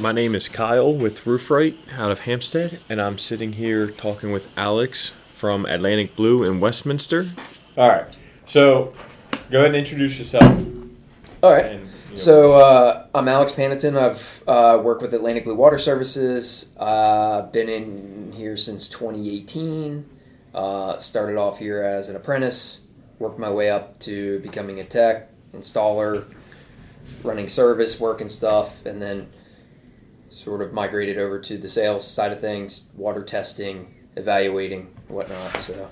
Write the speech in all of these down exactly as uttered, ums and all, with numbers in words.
My name is Kyle with RoofRight out of Hampstead, and I'm sitting here talking with Alex from Atlantic Blue in Westminster. All right, so go ahead and introduce yourself. All right, and, you know, so uh, I'm Alex Paniton. I've uh, worked with Atlantic Blue Water Services. Uh, been in here since twenty eighteen. Uh, started off here as an apprentice, worked my way up to becoming a tech, installer, running service work and stuff, and then sort of migrated over to the sales side of things, water testing, evaluating, whatnot. So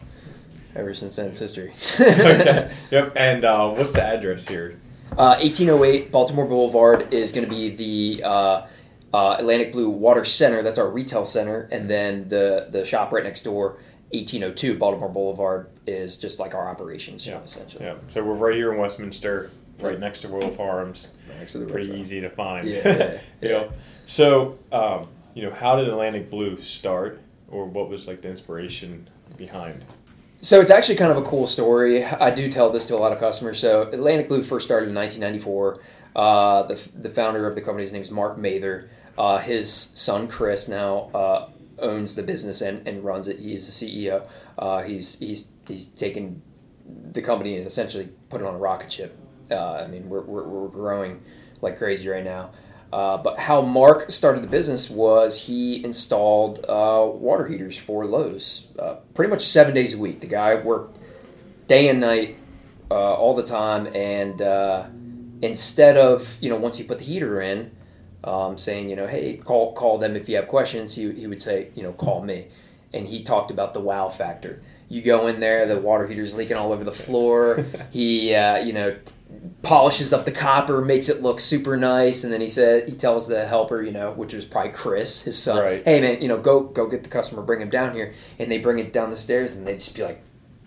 ever since then, it's history. Okay. Yep. And uh, what's the address here? Uh, eighteen oh eight Baltimore Boulevard is going to be the uh, uh, Atlantic Blue Water Center. That's our retail center. And then the, the shop right next door, eighteen oh two Baltimore Boulevard, is just like our operations shop, yeah. essentially. Yeah. So we're right here in Westminster, right next to Royal Farms. Next to the Pretty easy to find. Yeah. yeah, yeah. You know? So, um, you know, how did Atlantic Blue start, or what was like the inspiration behind? So it's actually kind of a cool story. I do tell this to a lot of customers. So Atlantic Blue first started in nineteen ninety-four. Uh, the the founder of the company's name is Mark Mather. Uh, his son Chris now uh, owns the business and, and runs it. He's the C E O. Uh, he's he's he's taken the company and essentially put it on a rocket ship. Uh, I mean, we're, we're we're growing like crazy right now. Uh, but how Mark started the business was he installed uh, water heaters for Lowe's uh, pretty much seven days a week. The guy worked day and night uh, all the time, and uh, instead of, you know, once he put the heater in, um, saying, you know, hey, call call them if you have questions, he he would say, you know, call me. And he talked about the wow factor. You go in there, the water heater's leaking all over the floor. He, uh, you know, t- polishes up the copper, makes it look super nice, and then he said he tells the helper, you know, which was probably Chris, his son, right. Hey man, you know, go go get the customer, bring him down here, and they bring it down the stairs, and they just be like,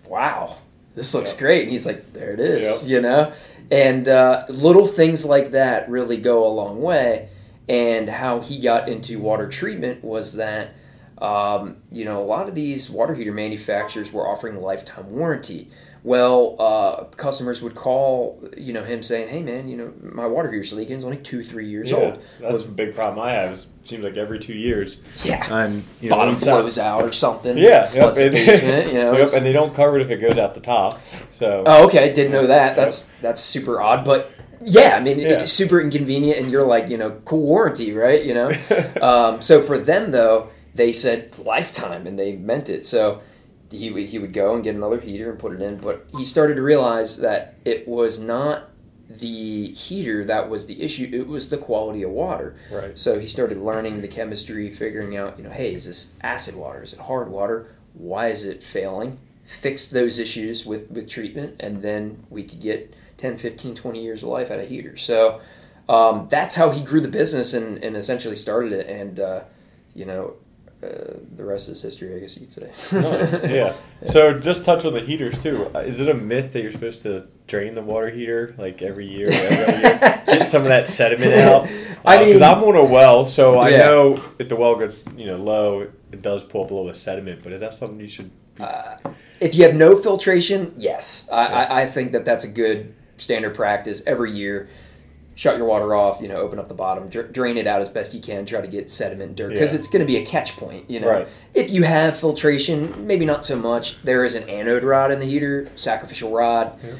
wow, this looks yep. great. And he's like, there it is, yep. you know, and uh, little things like that really go a long way. And how he got into water treatment was that. Um, you know, a lot of these water heater manufacturers were offering a lifetime warranty. Well, uh, customers would call, you know, him saying, hey man, you know, my water heater's leaking. It's only two, three years yeah, old. That's was, a big problem I have. It seems like every two years. Yeah. I'm, you know, bottom blows out or something. Yeah. Yep, the basement, you know, yep, and they don't cover it if it goes out the top. So. Oh, okay. Didn't know that. That's, that's super odd, but yeah, I mean, yeah. It's super inconvenient and you're like, you know, cool warranty, right? You know? um, so for them though, they said lifetime, and they meant it. So he he would go and get another heater and put it in. But he started to realize that it was not the heater that was the issue. It was the quality of water. Right. So he started learning the chemistry, figuring out, you know, hey, is this acid water? Is it hard water? Why is it failing? Fix those issues with, with treatment, and then we could get ten, fifteen, twenty years of life out of heater. So um, that's how he grew the business and, and essentially started it. And, uh, you know... Uh, the rest is history, I guess you could say. Nice. Yeah. So just touch on the heaters too. Is it a myth that you're supposed to drain the water heater like every year, or every year get some of that sediment out? Uh, I mean, 'cause I'm on a well, so I yeah. know if the well gets, you know, low, it does pull up a little bit of sediment. But is that something you should? Be- uh, if you have no filtration, yes, I, yeah. I, I think that that's a good standard practice every year. Shut your water off, you know, open up the bottom, dra- drain it out as best you can, try to get sediment and dirt, because yeah. it's going to be a catch point, you know. Right. If you have filtration, maybe not so much. There is an anode rod in the heater, sacrificial rod, yeah.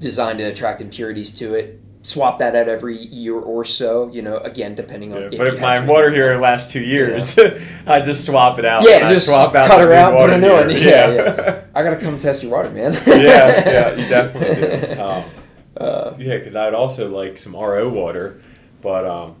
designed to attract impurities to it. Swap that out every year or so, you know, again, depending on... Yeah, if but if my water heater lasts two years, yeah. I just swap it out. Yeah, just swap out cut her out, put a new one. Yeah, yeah. yeah. I got to come test your water, man. yeah, yeah, you definitely do. Um, Uh, yeah, because I'd also like some R O water, but um,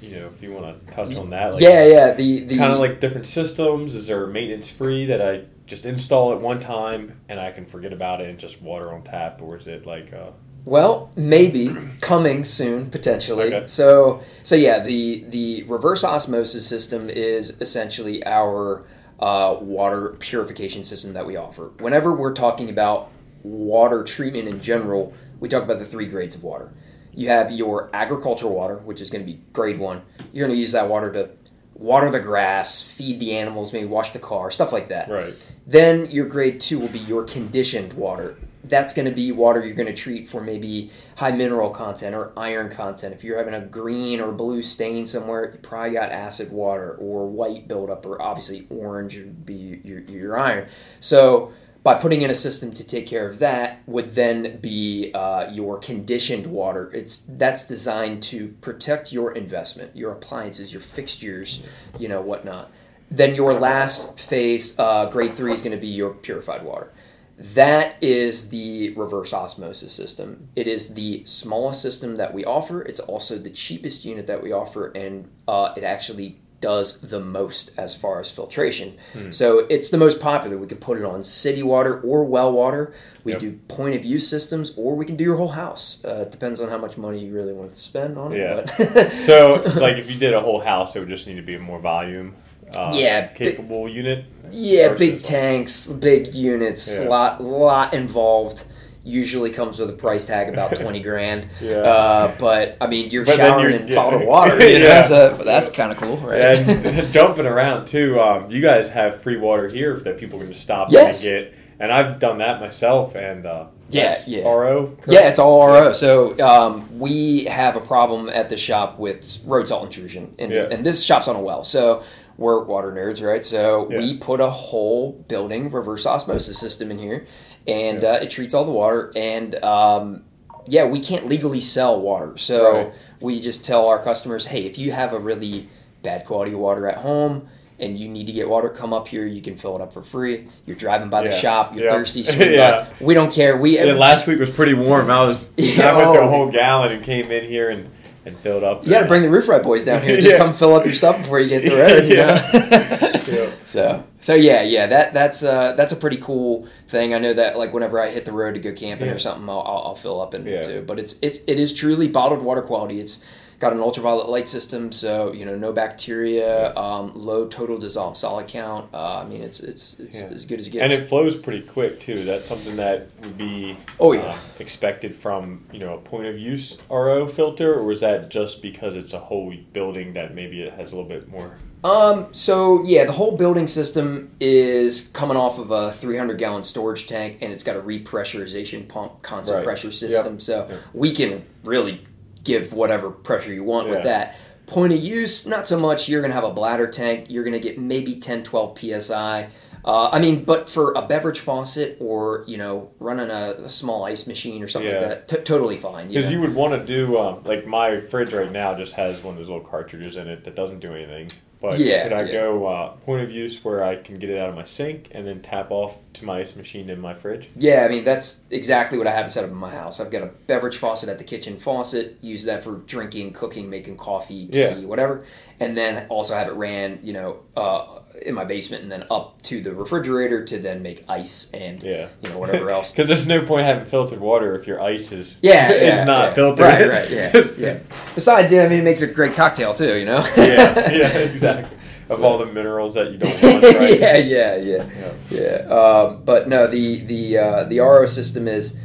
you know, if you want to touch on that, like, yeah, yeah, the, the kind of like different systems. Is there maintenance free that I just install at one time and I can forget about it and just water on tap, or is it like? Uh, well, maybe coming soon potentially. Okay. So, so yeah, the the reverse osmosis system is essentially our uh, water purification system that we offer. Whenever we're talking about water treatment in general, we talk about the three grades of water. You have your agricultural water, which is going to be grade one. You're going to use that water to water the grass, feed the animals, maybe wash the car, stuff like that. Right. Then your grade two will be your conditioned water, that's going to be water you're going to treat for maybe high mineral content or iron content. If you're having a green or blue stain somewhere, you probably got acid water, or white buildup, or obviously orange would be your, your iron. So by putting in a system to take care of that would then be uh, your conditioned water. It's that's designed to protect your investment, your appliances, your fixtures, you know, whatnot. Then your last phase, uh, grade three, is going to be your purified water. That is the reverse osmosis system. It is the smallest system that we offer. It's also the cheapest unit that we offer, and uh, it actually does the most as far as filtration. Hmm. So it's the most popular. We can put it on city water or well water. We yep. do point-of-use systems, or we can do your whole house. Uh, it depends on how much money you really want to spend on it. Yeah. But so like if you did a whole house, it would just need to be more volume. Uh, yeah, capable big, unit. Yeah, versus. Big tanks, big units, yeah. lot lot involved. Usually comes with a price tag about twenty grand. yeah. uh, but I mean, you're but showering you're, in yeah. bottled water. You yeah. know, so that's kind of cool, right? And jumping around too, um, you guys have free water here that people can just stop yes. and get. And I've done that myself, and uh, yeah, yeah, R O. Correct? Yeah, it's all R O. So um, we have a problem at the shop with road salt intrusion, and, yeah. and this shop's on a well, so. We're water nerds, right? So yeah. we put a whole building reverse osmosis system in here, and yeah. uh, it treats all the water. And um, yeah, we can't legally sell water. So right. we just tell our customers, hey, if you have a really bad quality water at home and you need to get water, come up here. You can fill it up for free. You're driving by yeah. the shop. You're yeah. thirsty. yeah. We don't care. We yeah, Last week was pretty warm. I was I went through a whole gallon and came in here and... And filled up. You got to bring the RoofRight boys down here. Just yeah. come fill up your stuff before you get the road. You yeah. know? yeah. So, so yeah, yeah. That that's uh, that's a pretty cool thing. I know that like whenever I hit the road to go camping yeah. or something, I'll, I'll fill up in yeah. it too. But it's it's it is truly bottled water quality. It's got an ultraviolet light system, so you know no bacteria, um, low total dissolved solid count. Uh, I mean, it's it's it's yeah. as good as it gets. And it flows pretty quick too. That's something that would be oh yeah uh, expected from you know a point of use R O filter, or is that just because it's a whole building that maybe it has a little bit more? Um, so yeah, the whole building system is coming off of a three hundred gallon storage tank, and it's got a repressurization pump, constant right. pressure system. Yep. So yep. we can really give whatever pressure you want yeah. with that. Point of use, not so much. You're going to have a bladder tank. You're going to get maybe ten, twelve P S I. Uh, I mean, but for a beverage faucet or, you know, running a, a small ice machine or something yeah. like that, t- totally fine. Because you, you would want to do, um, like my fridge right now just has one of those little cartridges in it that doesn't do anything. But yeah, could I yeah. go uh, point of use where I can get it out of my sink and then tap off to my ice machine in my fridge? Yeah, I mean, that's exactly what I have set up in my house. I've got a beverage faucet at the kitchen faucet, use that for drinking, cooking, making coffee, tea, yeah. whatever. And then also have it ran, you know, uh, in my basement and then up to the refrigerator to then make ice and yeah. you know whatever else. Because there's no point having filtered water if your ice is yeah, yeah is not yeah. filtered. Right, right, yeah, yeah. Besides, yeah, I mean it makes a great cocktail too, you know. yeah, yeah, exactly. Of so. all the minerals that you don't want, right? yeah, yeah, yeah, yeah. yeah. Um, but no, the the uh, the R O system is.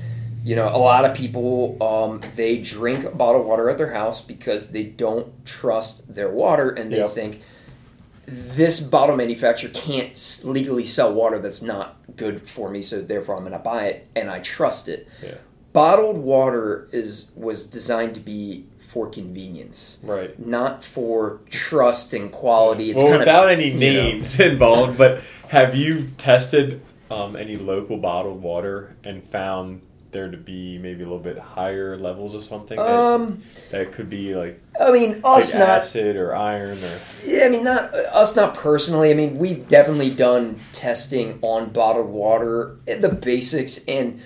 You know, a lot of people, um, they drink bottled water at their house because they don't trust their water and they yep. think this bottle manufacturer can't legally sell water that's not good for me, so therefore I'm going to buy it and I trust it. Yeah. Bottled water is was designed to be for convenience, right? Not for trust and quality. It's well, kind without of, any names you know. involved, but have you tested um, any local bottled water and found... there to be maybe a little bit higher levels of something that, um, that could be like I mean us like not acid or iron or yeah I mean not us not personally I mean we've definitely done testing on bottled water the basics, and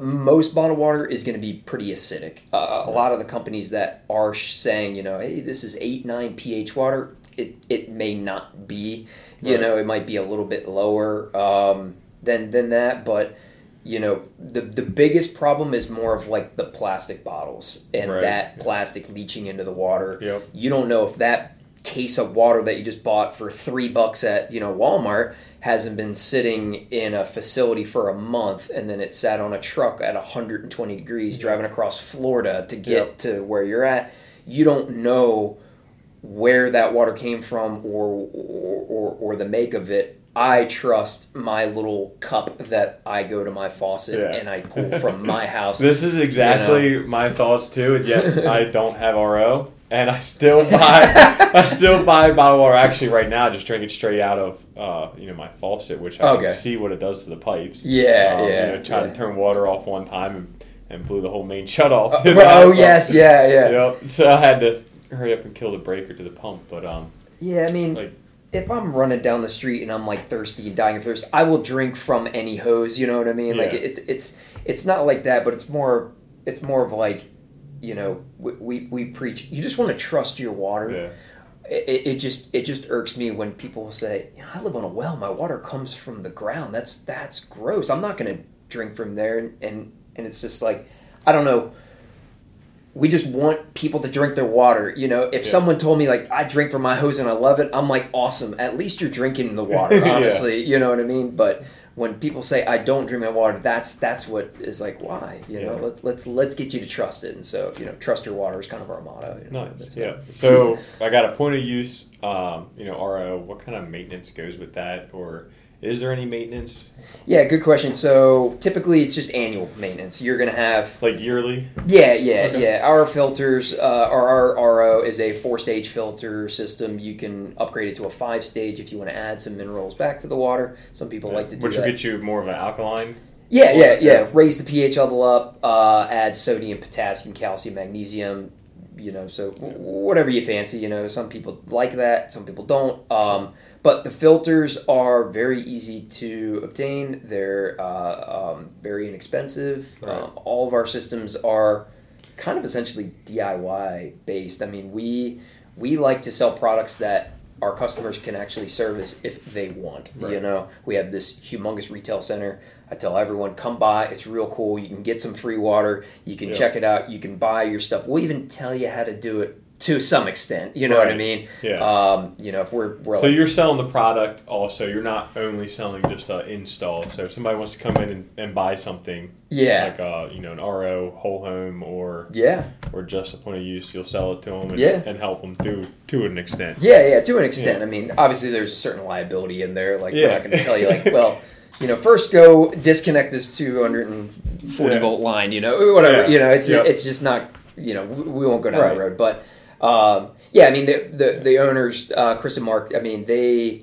most bottled water is going to be pretty acidic. Uh, right. A lot of the companies that are saying you know hey this is eight nine pH water, it it may not be you right. know it might be a little bit lower um, than than that, but you know, the the biggest problem is more of like the plastic bottles and right. that yep. plastic leaching into the water. Yep. You don't know if that case of water that you just bought for three bucks at, you know, Walmart hasn't been sitting in a facility for a month and then it sat on a truck at one hundred twenty degrees driving across Florida to get yep. to where you're at. You don't know where that water came from or or, or, or the make of it. I trust my little cup that I go to my faucet yeah. and I pull from my house. This is exactly you know? my thoughts too, and yet I don't have R O, and I still buy I still buy bottled water. Actually, right now, I just drink it straight out of uh, you know my faucet, which I okay. can see what it does to the pipes. Yeah, um, yeah. You know, try yeah. to turn water off one time and, and blew the whole main shut off. Uh, oh so, yes, yeah, yeah. You know, so I had to hurry up and kill the breaker to the pump, but um. Yeah, I mean. Like, if I'm running down the street and I'm like thirsty and dying of thirst, I will drink from any hose. You know what I mean? Yeah. Like it's it's it's not like that, but it's more it's more of like, you know, we we, we preach. You just want to trust your water. Yeah. It, it just it just irks me when people say, "I live on a well. My water comes from the ground. That's that's gross. I'm not going to drink from there." And, and and it's just like, I don't know. We just want people to drink their water. You know, if yeah. someone told me, like, I drink from my hose and I love it, I'm like, awesome. At least you're drinking the water, honestly. yeah. You know what I mean? But when people say, I don't drink my water, that's that's what is like, why? You yeah. know, let's let's let's get you to trust it. And so, you know, trust your water is kind of our motto. You know? Nice, that's yeah. Good. So I got a point of use, um, you know, R O. What kind of maintenance goes with that, or... Is there any maintenance? Yeah, good question. So typically it's just annual maintenance. You're going to have... Like yearly? Yeah, yeah, okay. yeah. Our filters, uh, our, our R O is a four-stage filter system. You can upgrade it to a five-stage if you want to add some minerals back to the water. Some people yeah. like to do Which that. Which will get you more of an alkaline... Yeah, water. yeah, yeah. Raise the pH level up, uh, add sodium, potassium, calcium, magnesium, you know, so yeah. whatever you fancy. You know, some people like that, some people don't. Um But the filters are very easy to obtain. They're uh, um, very inexpensive. Right. Um, all of our systems are kind of essentially D I Y based. I mean, we we like to sell products that our customers can actually service if they want. Right. You know, we have this humongous retail center. I tell everyone, come by. It's real cool. You can get some free water. You can yep. check it out. You can buy your stuff. We'll even tell you how to do it. To some extent, you know right. what I mean? Yeah. Um, you know, if we're, we're so like, you're selling the product also. You're not only selling just an install. So if somebody wants to come in and, and buy something, yeah, like a, you know, an R O whole home or yeah, or just a point of use, you'll sell it to them and, yeah. and help them do to an extent. Yeah, yeah, to an extent. Yeah. I mean, obviously there's a certain liability in there. Like yeah. we're not going to tell you like, well. You know, first go disconnect this two hundred forty yeah. volt line. You know, whatever. Yeah. You know, it's yep. it's just not. You know, we won't go down right. the road, but. Um, yeah, I mean, the the, the owners, uh, Chris and Mark, I mean, they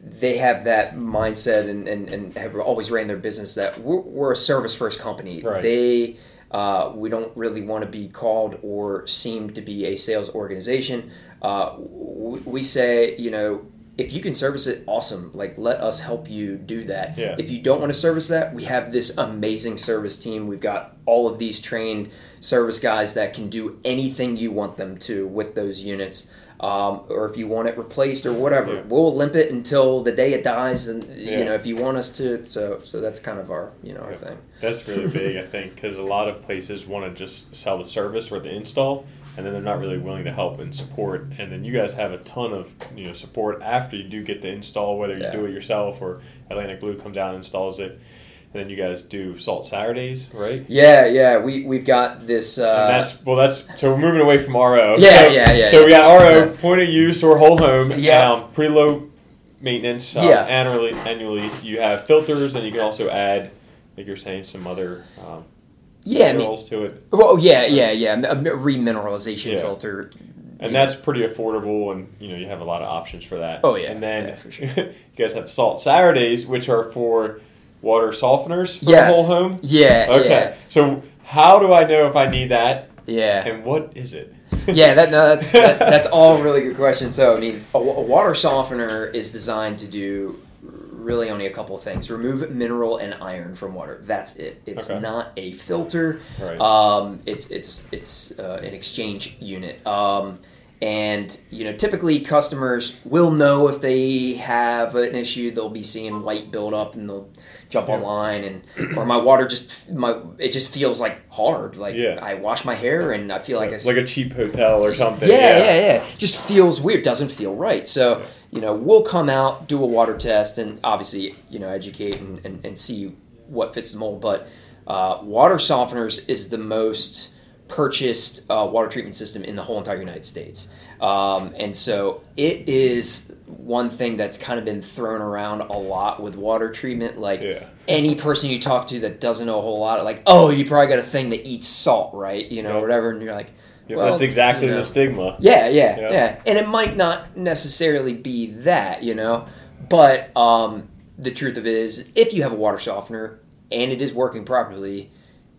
they have that mindset and, and, and have always ran their business that we're, we're a service-first company. Right. They uh, we don't really want to be called or seem to be a sales organization. Uh, we, we say, you know, if you can service it, awesome. Like, let us help you do that. Yeah. If you don't want to service that, we have this amazing service team. We've got all of these trained service guys that can do anything you want them to with those units, um, or if you want it replaced or whatever, yeah. we'll limp it until the day it dies. And yeah. you know, if you want us to, so so that's kind of our you know our yeah. thing. That's really big, I think, because a lot of places want to just sell the service or the install, and then they're not really willing to help and support. And then you guys have a ton of you know support after you do get the install, whether you yeah. do it yourself or Atlantic Blue comes down and installs it. And then you guys do Salt Saturdays, right? Yeah, yeah. We, we've got this... Uh, that's well, that's... So we're moving away from R O. Yeah, so, yeah, yeah. So yeah. we got R O, point of use, or whole home. Yeah. Um, pretty low maintenance. Um, yeah. Annually, annually, you have filters, and you can also add, like you're saying, some other... Um, yeah, minerals I mean, to it. Well, yeah, yeah, yeah. A remineralization yeah. filter. And that's know. pretty affordable, and, you know, you have a lot of options for that. Oh, yeah. And then yeah, for sure. you guys have Salt Saturdays, which are for... Water softeners for yes. the whole home? Yeah. Okay. Yeah. So how do I know if I need that? Yeah. And what is it? yeah, that, no, that's that, that's all really good questions. So, I mean, a, a water softener is designed to do really only a couple of things. Remove mineral and iron from water. That's it. It's okay. not a filter. Right. Um, it's it's it's uh, an exchange unit. Um And, you know, typically customers will know if they have an issue. They'll be seeing white buildup and they'll jump yeah. online and, or my water just, my it just feels like hard. Like yeah. I wash my hair and I feel like yeah. a... Like a cheap hotel or something. Yeah, yeah, yeah. yeah. Just feels weird. Doesn't feel right. So, yeah. you know, we'll come out, do a water test and obviously, you know, educate and, and, and see what fits the mold. But uh, water softeners is the most... purchased uh, water treatment system in the whole entire United States. Um, and so it is one thing that's kind of been thrown around a lot with water treatment. Like yeah. any person you talk to that doesn't know a whole lot, like, oh, you probably got a thing that eats salt, right? You know, yep. whatever. And you're like, yeah, well, that's exactly you know. the stigma. Yeah, yeah, yeah, yeah. And it might not necessarily be that, you know, but um, the truth of it is, if you have a water softener and it is working properly,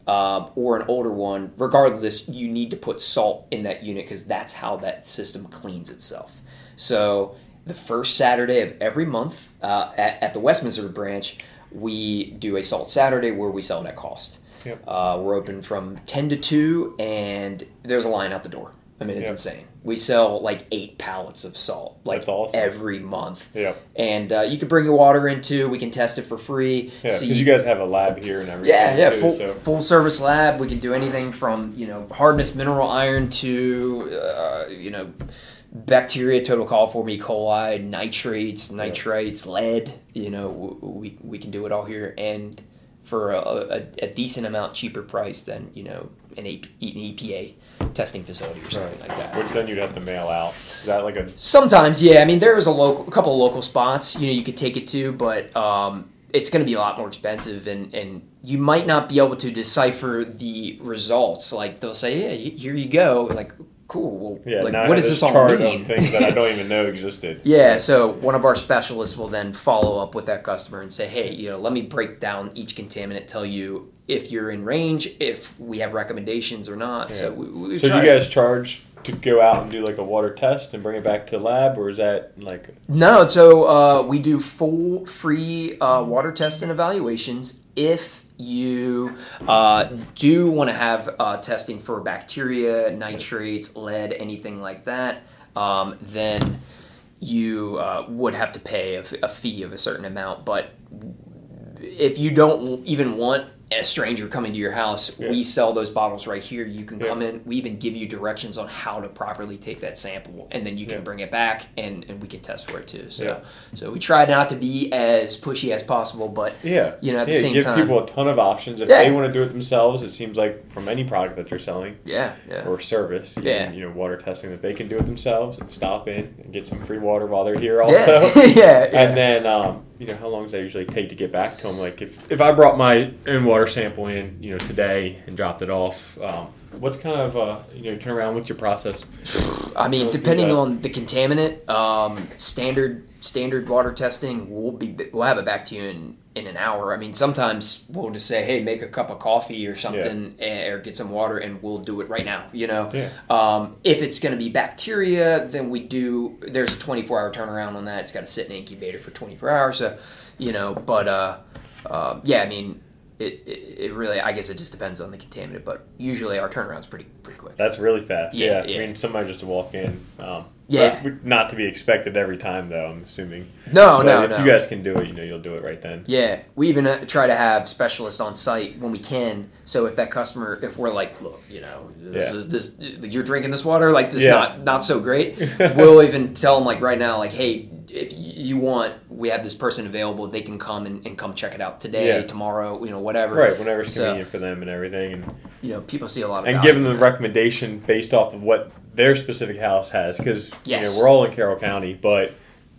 Uh, or an older one, regardless, you need to put salt in that unit because that's how that system cleans itself. So the first Saturday of every month uh, at, at the Westminster branch, we do a Salt Saturday where we sell it at cost. Yep. Uh, we're open from ten to two, and there's a line out the door. I mean, it's yep. insane. We sell like eight pallets of salt like That's awesome. every month. Yeah. And uh, you can bring your water in too. We can test it for free. Yeah, because so you, you guys have a lab here and everything. Yeah, yeah, too, full, so. full service lab. We can do anything from, you know, hardness mineral iron to, uh, you know, bacteria, total coliform, E. coli, nitrates, nitrites, yeah. lead. You know, we we can do it all here. And for a, a, a decent amount cheaper price than, you know, an, A P, an E P A testing facility or something right. like that. Which then you'd have to mail out. Is that like a... Sometimes, yeah. I mean, there is a local, a couple of local spots, you know, you could take it to, but um, it's going to be a lot more expensive, and, and you might not be able to decipher the results. Like, they'll say, yeah, here you go. Like, cool. Well, yeah, like, what does this, this all mean? Of things that I don't even know existed. Yeah, so one of our specialists will then follow up with that customer and say, hey, you know, let me break down each contaminant, tell you if you're in range, if we have recommendations or not. Yeah. So we, we so do you guys charge to go out and do like a water test and bring it back to the lab, or is that like... No, so uh, we do full free uh, water tests and evaluations. If you uh, do want to have uh, testing for bacteria, nitrates, lead, anything like that, um, then you uh, would have to pay a, f- a fee of a certain amount. But if you don't even want a stranger coming to your house, yeah. we sell those bottles right here. You can yeah. come in. We even give you directions on how to properly take that sample, and then you can yeah. bring it back, and, and we can test for it too. So yeah. so we try not to be as pushy as possible, but yeah. you know, at yeah, the same give time, give people a ton of options. If yeah. they want to do it themselves, it seems like from any product that you're selling yeah, yeah. or service, even, yeah. you know, water testing, that they can do it themselves and stop in and get some free water while they're here also. Yeah. yeah, yeah. And then, um, you know, how long does that usually take to get back to them? Like, if, if I brought my own water sample in, you know, today and dropped it off, um, what's kind of, uh, you know, turn around, what's your process? I mean, depending on the contaminant, um, standard standard water testing, we'll be we'll have it back to you in, in an hour. I mean, sometimes we'll just say, hey, make a cup of coffee or something yeah. or get some water, and we'll do it right now, you know. Yeah. Um, if it's going to be bacteria, then we do, there's a twenty-four hour turnaround on that. It's got to sit in an incubator for twenty-four hours, so, you know, but, uh, uh, yeah, I mean, It, it it really, I guess it just depends on the contaminant, but usually our turnaround's pretty pretty quick. That's really fast. Yeah, yeah. yeah. I mean, somebody just to walk in. Um, yeah. Not to be expected every time, though, I'm assuming. No, but no, if no. If you guys can do it, you know, you'll do it right then. Yeah. We even uh, try to have specialists on site when we can. So if that customer, if we're like, look, you know, this yeah. is this, you're drinking this water, like this yeah. is not, not so great, we'll even tell them like right now, like, hey, if you want, we have this person available. They can come and, and come check it out today, yeah. tomorrow, you know, whatever. Right, whenever's so, convenient for them and everything. And, you know, people see a lot of and give them the recommendation based off of what their specific house has, because yes. you know, we're all in Carroll County, but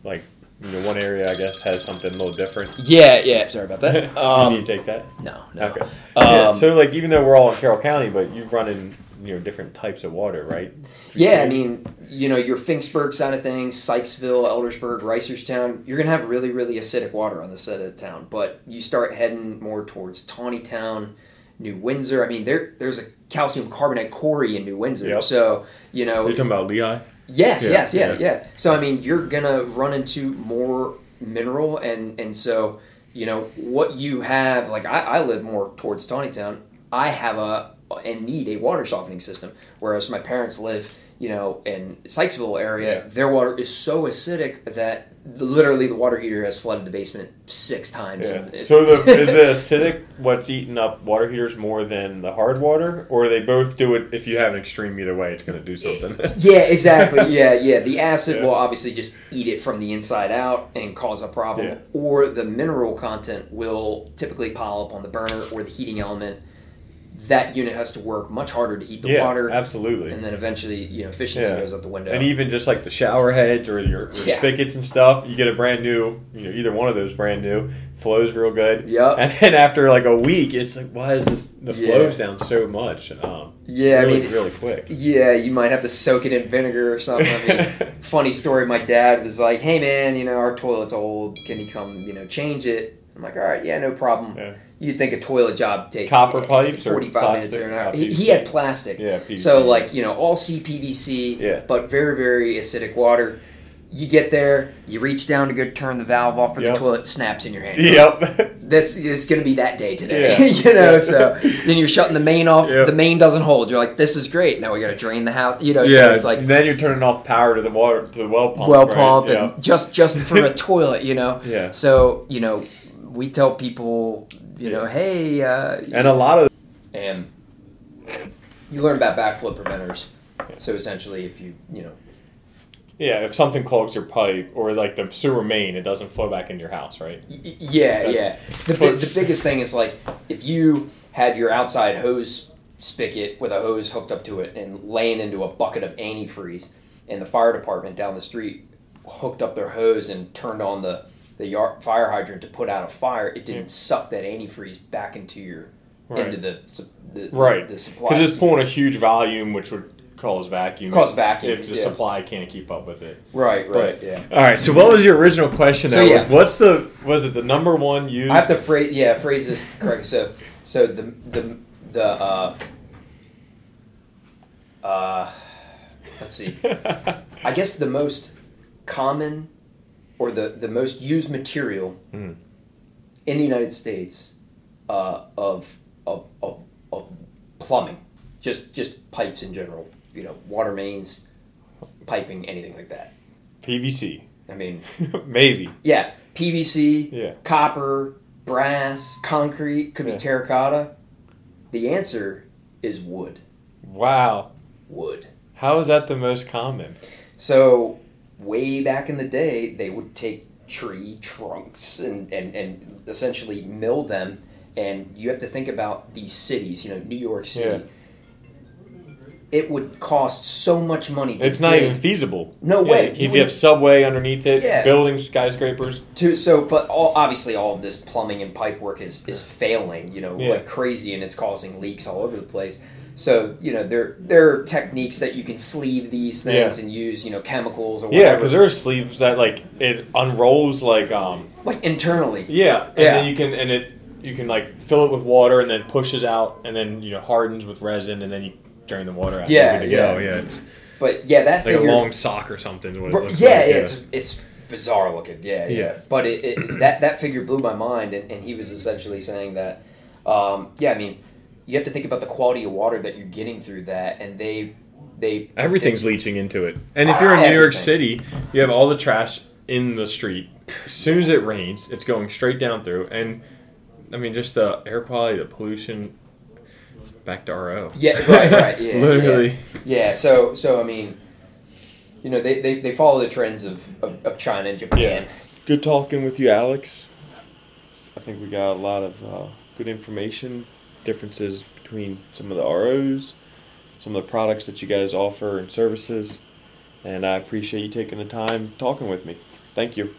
like, you know, one area I guess has something a little different. Yeah, yeah. Sorry about that. Did um, you take that? No, no. Okay. Um, yeah, so like, even though we're all in Carroll County, but you've run in, you know, different types of water, right? Yeah, I mean, you know, your Finksburg side of things, Sykesville, Eldersburg, Reisterstown, you're going to have really, really acidic water on this side of the town. But you start heading more towards Taneytown, New Windsor. I mean, there there's a calcium carbonate quarry in New Windsor. Yep. So, you know. You're talking about Lehigh? Yes, yeah, yes, yeah, yeah, yeah. So, I mean, you're going to run into more mineral. And, and so, you know, what you have, like I, I live more towards Taneytown. I have a... and need a water softening system, whereas my parents live, you know, in Sykesville area. Yeah. Their water is so acidic that literally the water heater has flooded the basement six times. Yeah. So the, is the acidic what's eating up water heaters more than the hard water, or they both do it? If you have an extreme either way, it's going to do something. Yeah, exactly. Yeah, yeah. The acid yeah. will obviously just eat it from the inside out and cause a problem, yeah. or the mineral content will typically pile up on the burner or the heating element, that unit has to work much harder to heat the yeah, water. Absolutely. And then eventually, you know, efficiency yeah. goes out the window. And even just like the shower heads or your, your yeah. spigots and stuff, you get a brand new, you know, either one of those brand new, flows real good. Yep. And then after like a week, it's like, why is this, the yeah. flows down so much? Um, yeah. Really, I mean, really quick. Yeah. You might have to soak it in vinegar or something. I mean, funny story. My dad was like, hey man, you know, our toilet's old. Can you come, you know, change it? I'm like, all right, yeah, no problem. Yeah. You'd think a toilet job take copper pipes forty-five or minutes or an hour. He, he had plastic. Yeah, P V C. So like, you know, all C P V C, yeah. but very, very acidic water. You get there, you reach down to go turn the valve off for yep. the toilet, snaps in your hand. Yep. That's it's going to be that day today. Yeah. you know, yeah. so then you're shutting the main off. Yep. The main doesn't hold. You're like, this is great. Now we got to drain the house. You know, yeah. so it's like, and then you're turning off power to the water to the well pump. Well right? pump yeah. and just just for a toilet. You know. Yeah. So you know, we tell people, you know, yeah. hey. Uh, and a lot of. And you learn about backflow preventers. Yeah. So essentially, if you you know. Yeah, if something clogs your pipe or like the sewer main, it doesn't flow back into your house, right? Y- yeah, That's yeah. The, b- the biggest thing is like if you had your outside hose spigot with a hose hooked up to it and laying into a bucket of antifreeze, and the fire department down the street hooked up their hose and turned on the, the yard fire hydrant to put out a fire, it didn't yeah. suck that antifreeze back into your right. into the, the, right. the supply. Because it's pulling a huge volume, which would... Cause vacuum. Cause vacuum. If the yeah. supply can't keep up with it. Right, right, but, yeah. All right, so what was your original question? So, that yeah. was, what's the, was it the number one used? I have to phrase, yeah, phrase this correctly. So, so the, the, the, uh, uh, let's see. I guess the most common or the, the most used material mm. in the United States uh, of, of, of, of plumbing, just, just pipes in general. You know, water mains, piping, anything like that. P V C. I mean... Maybe. Yeah. P V C, yeah. copper, brass, concrete, could be yeah. terracotta. The answer is wood. Wow. Wood. How is that the most common? So, way back in the day, they would take tree trunks and, and, and essentially mill them. And you have to think about these cities, you know, New York City. Yeah. It would cost so much money to It's not dig. even feasible. No yeah, way. You'd have subway underneath it, yeah. buildings, skyscrapers. To, so, but all, obviously all of this plumbing and pipe work is, is failing, you know, yeah. like crazy, and it's causing leaks all over the place. So, you know, there there are techniques that you can sleeve these things yeah. and use, you know, chemicals or whatever. Yeah, because there are sleeves that, like, it unrolls, like... um Like, internally. Yeah, and yeah. then you can... and it you can, like, fill it with water and then pushes out and then, you know, hardens with resin and then you... Drain the water out. Yeah, to yeah. Go. yeah it's, but yeah, that it's figured, like a long sock or something. Is what it looks yeah, like. yeah, it's it's bizarre looking. Yeah, yeah. yeah. But it, it that that figure blew my mind, and, and he was essentially saying that, um, yeah, I mean, you have to think about the quality of water that you're getting through that, and they they everything's they, leaching into it. And if you're in New everything. York City, you have all the trash in the street. As soon as it rains, it's going straight down through, and I mean, just the air quality, the pollution. Back to R O. Yeah, right, right. Yeah, literally. Yeah. yeah, so, so I mean, you know, they, they, they follow the trends of, of, of China and Japan. Yeah. Good talking with you, Alex. I think we got a lot of uh, good information, differences between some of the R Os, some of the products that you guys offer and services, and I appreciate you taking the time talking with me. Thank you.